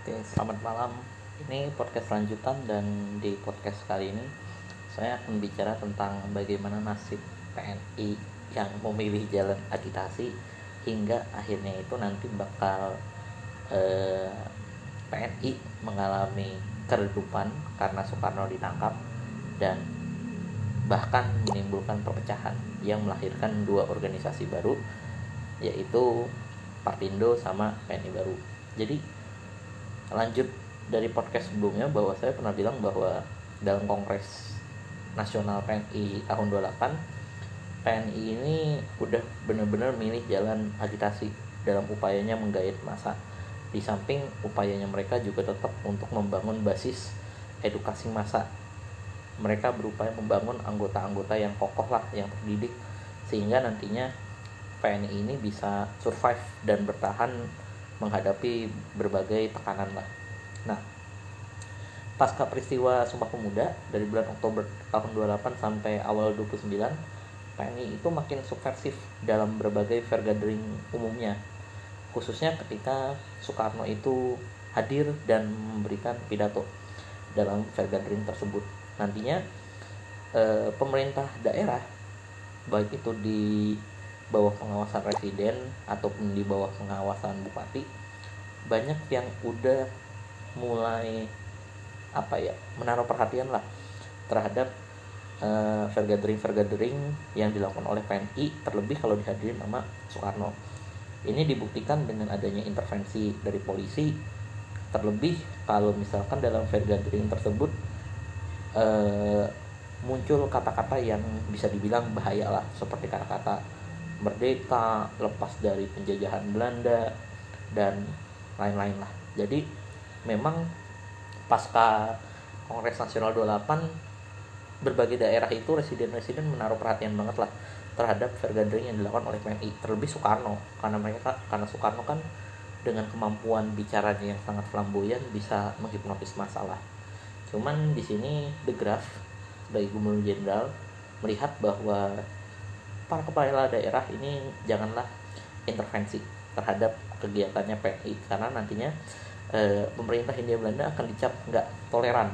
Oke, selamat malam. Ini podcast lanjutan, dan di podcast kali ini saya akan bicara tentang bagaimana nasib PNI yang memilih jalan agitasi hingga akhirnya itu nanti bakal PNI mengalami keredupan karena Soekarno ditangkap dan bahkan menimbulkan perpecahan yang melahirkan dua organisasi baru, yaitu Partindo sama PNI baru. Jadi lanjut dari podcast sebelumnya, bahwa saya pernah bilang bahwa dalam Kongres Nasional PNI tahun 28, PNI ini udah benar-benar milih jalan agitasi dalam upayanya menggait massa. Di samping upayanya, mereka juga tetap untuk membangun basis edukasi massa. Mereka berupaya membangun anggota-anggota yang kokoh lah, yang terdidik, sehingga nantinya PNI ini bisa survive dan bertahan menghadapi berbagai tekanan lah. Nah, pasca peristiwa Sumpah Pemuda dari bulan Oktober tahun 28 sampai awal 29, PNI itu makin subversif dalam berbagai fair gathering umumnya, khususnya ketika Soekarno itu hadir dan memberikan pidato dalam fair gathering tersebut. Nantinya pemerintah daerah, baik itu di bawah pengawasan residen ataupun di bawah pengawasan bupati, banyak yang udah mulai menaruh perhatian lah terhadap fair gathering yang dilakukan oleh PNI, terlebih kalau dihadirin sama Soekarno. Ini dibuktikan dengan adanya intervensi dari polisi, terlebih kalau misalkan dalam fair gathering tersebut muncul kata-kata yang bisa dibilang bahaya lah, seperti kata-kata merdeka, lepas dari penjajahan Belanda, dan lain-lain lah. Jadi memang pasca Kongres Nasional 28, berbagai daerah itu residen-residen menaruh perhatian banget lah terhadap fair gathering yang dilakukan oleh PNI, terlebih Soekarno, karena Soekarno kan dengan kemampuan bicaranya yang sangat flamboyan bisa menghipnotis masalah. Cuman di sini De Graeff sebagai Gubernur Jenderal melihat bahwa para kepala daerah ini janganlah intervensi terhadap kegiatannya PNI, karena nantinya pemerintah Hindia Belanda akan dicap nggak toleran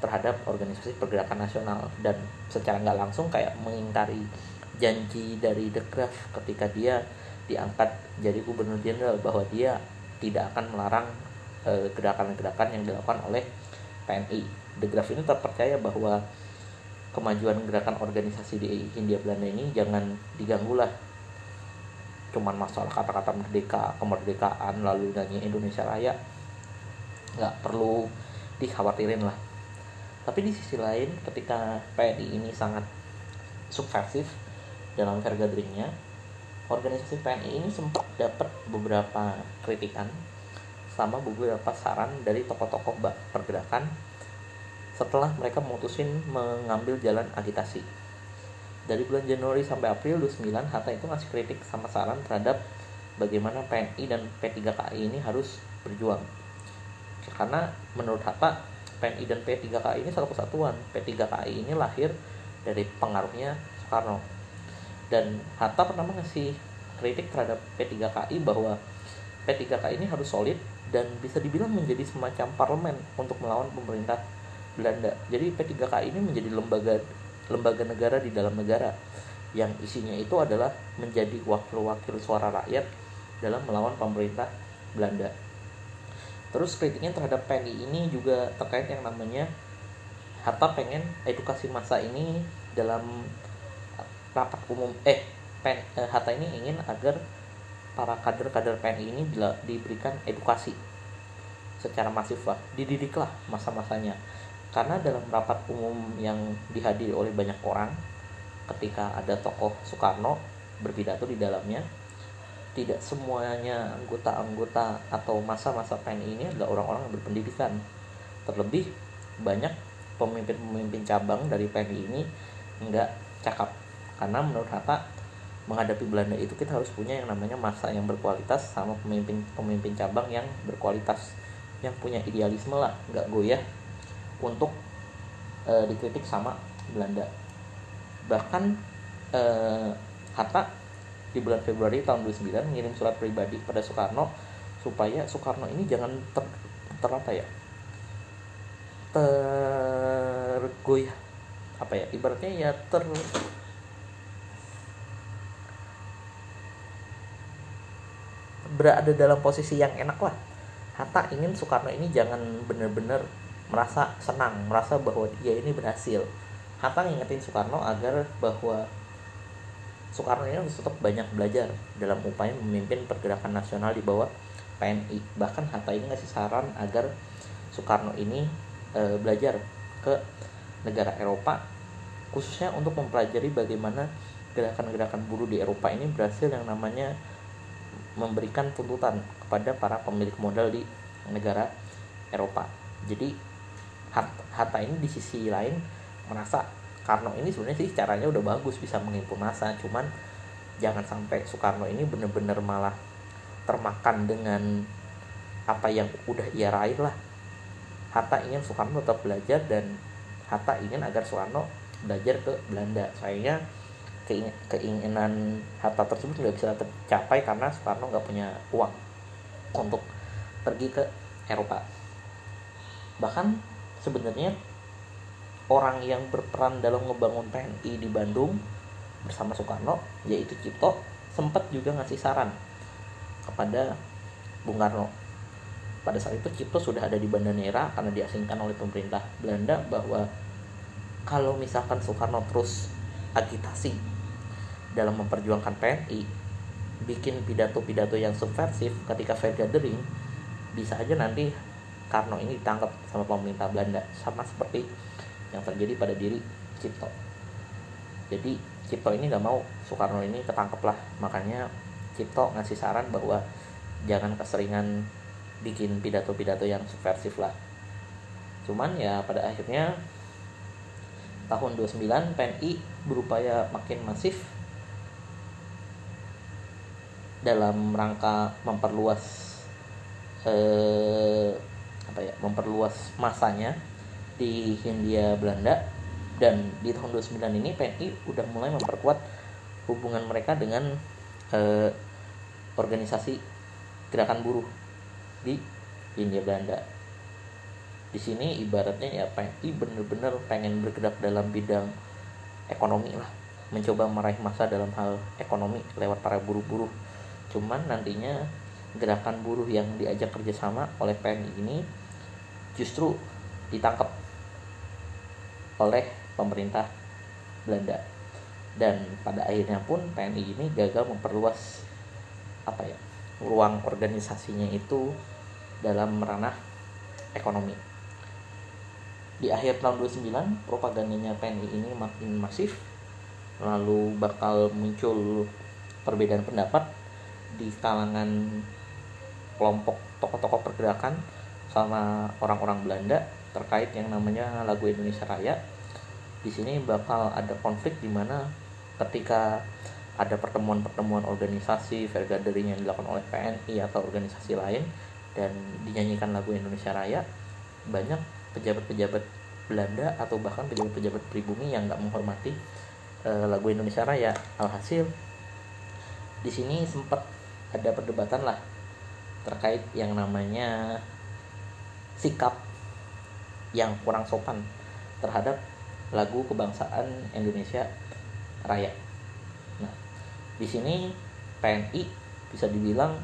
terhadap organisasi pergerakan nasional, dan secara nggak langsung kayak mengingkari janji dari De Graeff ketika dia diangkat jadi Gubernur Jenderal bahwa dia tidak akan melarang gerakan-gerakan yang dilakukan oleh PNI. De Graeff ini terpercaya bahwa kemajuan gerakan organisasi di Hindia Belanda ini jangan diganggu lah, cuman masalah kata-kata merdeka, kemerdekaan, lalu nanya Indonesia Raya, nggak perlu dikhawatirin lah. Tapi di sisi lain, ketika PNI ini sangat subversif dalam fair gathering-nya, organisasi PNI ini sempat dapat beberapa kritikan sama beberapa saran dari tokoh-tokoh pergerakan setelah mereka memutusin mengambil jalan agitasi. Dari bulan Januari sampai April 29, Hatta itu ngasih kritik sama saran terhadap bagaimana PNI dan P3KI ini harus berjuang. Karena menurut Hatta, PNI dan P3KI ini satu kesatuan. P3KI ini lahir dari pengaruhnya Soekarno. Dan Hatta pertama ngasih kritik terhadap P3KI bahwa P3KI ini harus solid dan bisa dibilang menjadi semacam parlemen untuk melawan pemerintah Belanda. Jadi P3KI ini menjadi lembaga negara di dalam negara yang isinya itu adalah menjadi wakil-wakil suara rakyat dalam melawan pemerintah Belanda. Terus kritiknya terhadap PNI ini juga terkait yang namanya Hatta pengen edukasi massa ini dalam rapat umum. Hatta ini ingin agar para kader-kader PNI ini diberikan edukasi secara masif lah, dididiklah masa-masanya. Karena dalam rapat umum yang dihadiri oleh banyak orang, ketika ada tokoh Soekarno berpidato di dalamnya, tidak semuanya anggota-anggota atau masa-masa PNI ini adalah orang-orang yang berpendidikan. Terlebih banyak pemimpin-pemimpin cabang dari PNI ini enggak cakap. Karena menurut Hatta, menghadapi Belanda itu kita harus punya yang namanya masa yang berkualitas sama pemimpin cabang yang berkualitas, yang punya idealisme lah, enggak goyah untuk dikritik sama Belanda. Bahkan Hatta di bulan Februari tahun 29 mengirim surat pribadi pada Soekarno supaya Soekarno ini jangan tergoyah, apa ya, ibaratnya ya berada dalam posisi yang enak lah. Hatta ingin Soekarno ini jangan benar-benar merasa senang, merasa bahwa dia ini berhasil. Hatta ngingetin Soekarno agar bahwa Soekarno ini harus tetap banyak belajar dalam upaya memimpin pergerakan nasional di bawah PNI. Bahkan Hatta ini ngasih saran agar Soekarno ini belajar ke negara Eropa, khususnya untuk mempelajari bagaimana gerakan-gerakan buruh di Eropa ini berhasil yang namanya memberikan tuntutan kepada para pemilik modal di negara Eropa. Jadi Hatta ini di sisi lain merasa Soekarno ini sebenarnya sih caranya udah bagus, bisa menghimpun massa, cuman jangan sampai Soekarno ini bener-bener malah termakan dengan apa yang udah ia raih lah. Hatta ingin Soekarno tetap belajar, dan Hatta ingin agar Soekarno belajar ke Belanda. Sayangnya keinginan Hatta tersebut nggak bisa tercapai karena Soekarno nggak punya uang untuk pergi ke Eropa. Bahkan sebenarnya orang yang berperan dalam ngebangun PNI di Bandung bersama Soekarno, yaitu Cipto, sempat juga ngasih saran kepada Bung Karno. Pada saat itu Cipto sudah ada di Banda Neira karena diasingkan oleh pemerintah Belanda, bahwa kalau misalkan Soekarno terus agitasi dalam memperjuangkan PNI, bikin pidato-pidato yang subversif ketika fair gathering, bisa aja nanti Karno ini ditangkap sama pemerintah Belanda, sama seperti yang terjadi pada diri Cipto. Jadi Cipto ini gak mau Soekarno ini ketangkep lah. Makanya Cipto ngasih saran bahwa jangan keseringan bikin pidato-pidato yang subversif lah. Cuman ya pada akhirnya tahun 29 PNI berupaya makin masif dalam rangka memperluas memperluas masanya di Hindia Belanda, dan di tahun 29 ini PNI udah mulai memperkuat hubungan mereka dengan organisasi gerakan buruh di Hindia Belanda. Di sini ibaratnya ya PNI bener-bener pengen bergerak dalam bidang ekonomi lah, mencoba meraih massa dalam hal ekonomi lewat para buruh-buruh. Cuman nantinya gerakan buruh yang diajak kerjasama oleh PNI ini justru ditangkap oleh pemerintah Belanda, dan pada akhirnya pun PNI ini gagal memperluas ruang organisasinya itu dalam ranah ekonomi. Di akhir tahun 29 propagandanya PNI ini makin masif, lalu bakal muncul perbedaan pendapat di kalangan kelompok tokoh-tokoh pergerakan sama orang-orang Belanda terkait yang namanya lagu Indonesia Raya. Di sini bakal ada konflik di mana ketika ada pertemuan-pertemuan organisasi fair gathering yang dilakukan oleh PNI atau organisasi lain dan dinyanyikan lagu Indonesia Raya, banyak pejabat-pejabat Belanda atau bahkan pejabat-pejabat pribumi yang nggak menghormati lagu Indonesia Raya. Alhasil di sini sempat ada perdebatan lah terkait yang namanya sikap yang kurang sopan terhadap lagu kebangsaan Indonesia Raya. Nah, di sini PNI bisa dibilang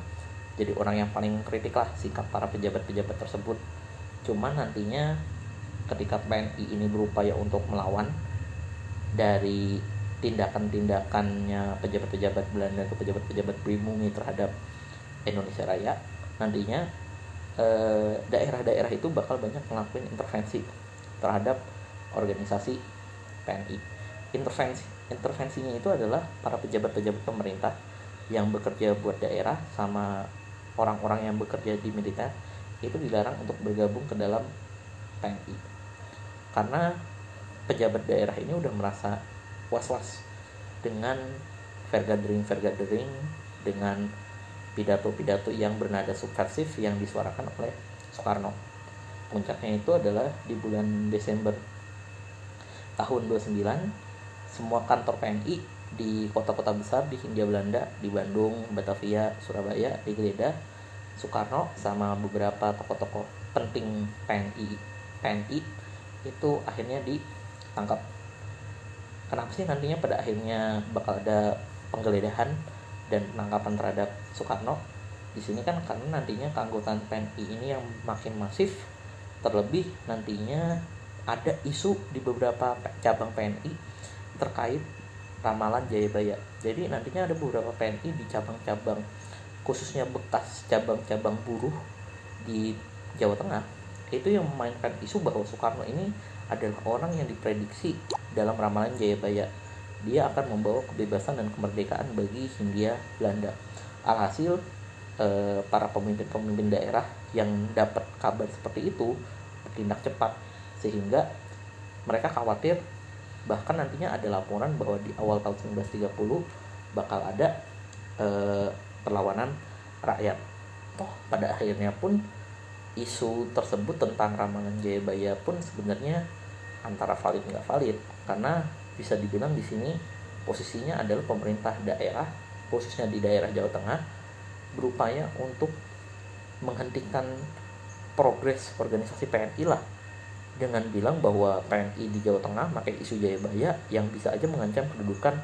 jadi orang yang paling kritik lah sikap para pejabat-pejabat tersebut. Cuman nantinya ketika PNI ini berupaya untuk melawan dari tindakan-tindakannya pejabat-pejabat Belanda atau pejabat-pejabat pribumi terhadap Indonesia Raya, nantinya daerah-daerah itu bakal banyak ngelakuin intervensi terhadap organisasi PNI. Intervensinya itu adalah para pejabat-pejabat pemerintah yang bekerja buat daerah sama orang-orang yang bekerja di militer itu dilarang untuk bergabung ke dalam PNI, karena pejabat daerah ini udah merasa was-was dengan fair gathering dengan pidato-pidato yang bernada subversif yang disuarakan oleh Soekarno. Puncaknya itu adalah di bulan Desember tahun 29, semua kantor PNI di kota-kota besar di Hindia Belanda, di Bandung, Batavia, Surabaya digeledah Soekarno sama beberapa tokoh-tokoh penting PNI itu akhirnya ditangkap. Kenapa sih nantinya pada akhirnya bakal ada penggeledahan dan penangkapan terhadap Soekarno? Di sini kan karena nantinya keanggotaan PNI ini yang makin masif, terlebih nantinya ada isu di beberapa cabang PNI terkait ramalan Jayabaya. Jadi nantinya ada beberapa PNI di cabang-cabang, khususnya bekas cabang-cabang buruh di Jawa Tengah, itu yang memainkan isu bahwa Soekarno ini adalah orang yang diprediksi dalam ramalan Jayabaya. Dia akan membawa kebebasan dan kemerdekaan bagi Hindia Belanda. Alhasil para pemimpin-pemimpin daerah yang dapat kabar seperti itu bertindak cepat, sehingga mereka khawatir. Bahkan nantinya ada laporan bahwa di awal tahun 1930 bakal ada perlawanan rakyat. Toh pada akhirnya pun isu tersebut tentang ramalan Jayabaya pun sebenarnya antara valid nggak valid, karena bisa dibilang di sini posisinya adalah pemerintah daerah, khususnya di daerah Jawa Tengah, berupaya untuk menghentikan progres organisasi PNI lah, dengan bilang bahwa PNI di Jawa Tengah pakai isu Jayabaya yang bisa aja mengancam kedudukan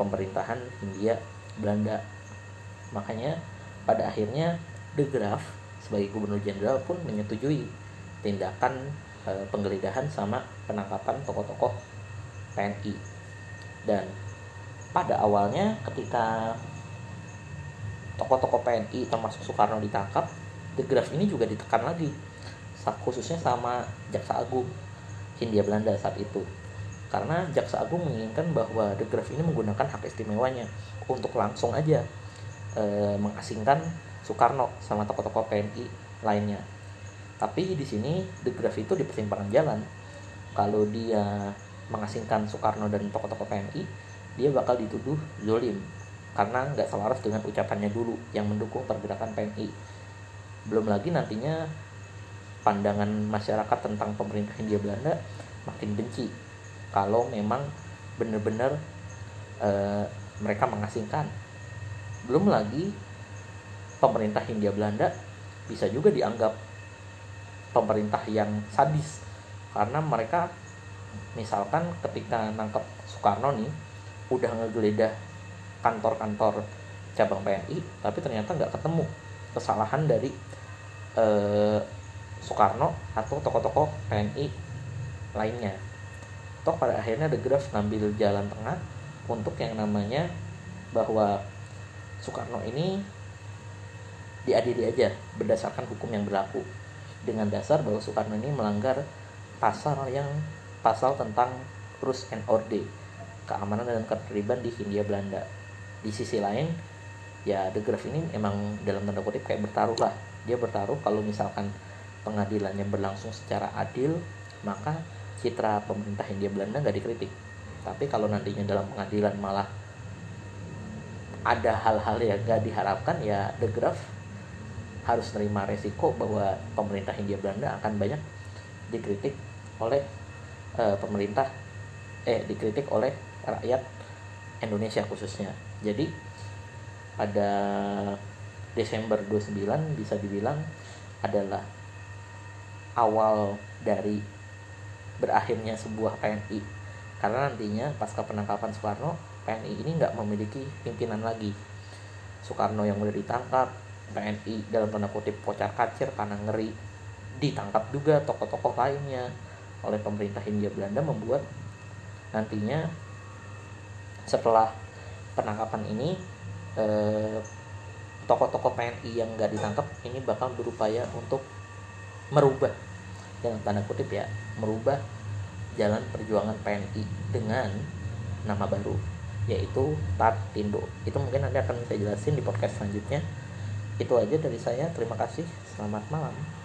pemerintahan Hindia Belanda. Makanya pada akhirnya De Graeff sebagai gubernur jenderal pun menyetujui tindakan penggeledahan sama penangkapan tokoh-tokoh PNI. Dan pada awalnya ketika tokoh-tokoh PNI termasuk Soekarno ditangkap, De Graeff ini juga ditekan lagi, khususnya sama Jaksa Agung Hindia Belanda saat itu, karena Jaksa Agung menginginkan bahwa De Graeff ini menggunakan hak istimewanya untuk langsung aja mengasingkan Soekarno sama tokoh-tokoh PNI lainnya. Tapi di sini De Graeff itu di persimpangan jalan. Kalau dia mengasingkan Soekarno dan tokoh-tokoh PNI, dia bakal dituduh zolim, karena nggak selaras dengan ucapannya dulu yang mendukung pergerakan PNI. Belum lagi nantinya pandangan masyarakat tentang pemerintah Hindia Belanda makin benci kalau memang benar-benar mereka mengasingkan. Belum lagi pemerintah Hindia Belanda bisa juga dianggap pemerintah yang sadis, karena mereka misalkan ketika nangkep Soekarno nih udah ngegeledah kantor-kantor cabang PNI, tapi ternyata nggak ketemu kesalahan dari Soekarno atau tokoh-tokoh PNI lainnya. Toh pada akhirnya De Graeff ngambil jalan tengah untuk yang namanya bahwa Soekarno ini diadili aja berdasarkan hukum yang berlaku, dengan dasar bahwa Soekarno ini melanggar pasal tentang Rust en Orde, keamanan dan ketertiban di Hindia Belanda. Di sisi lain, ya De Graeff ini emang dalam tanda kutip kayak bertaruh lah. Dia bertaruh kalau misalkan pengadilannya berlangsung secara adil, maka citra pemerintah Hindia Belanda nggak dikritik. Tapi kalau nantinya dalam pengadilan malah ada hal-hal yang nggak diharapkan, ya De Graeff harus nerima resiko bahwa pemerintah Hindia Belanda akan banyak dikritik oleh dikritik oleh rakyat Indonesia khususnya. Jadi pada Desember 29 bisa dibilang adalah awal dari berakhirnya sebuah PNI, karena nantinya pasca penangkapan Soekarno, PNI ini nggak memiliki pimpinan lagi. Soekarno yang udah ditangkap, PNI dalam tanda kutip kocar kacir karena ngeri ditangkap juga tokoh-tokoh lainnya oleh pemerintah Hindia Belanda, membuat nantinya setelah penangkapan ini tokoh-tokoh PNI yang nggak ditangkap ini bakal berupaya untuk merubah, dalam tanda kutip ya, merubah jalan perjuangan PNI dengan nama baru, yaitu Partindo. Itu mungkin nanti akan saya jelasin di podcast selanjutnya. Itu aja dari saya, terima kasih, selamat malam.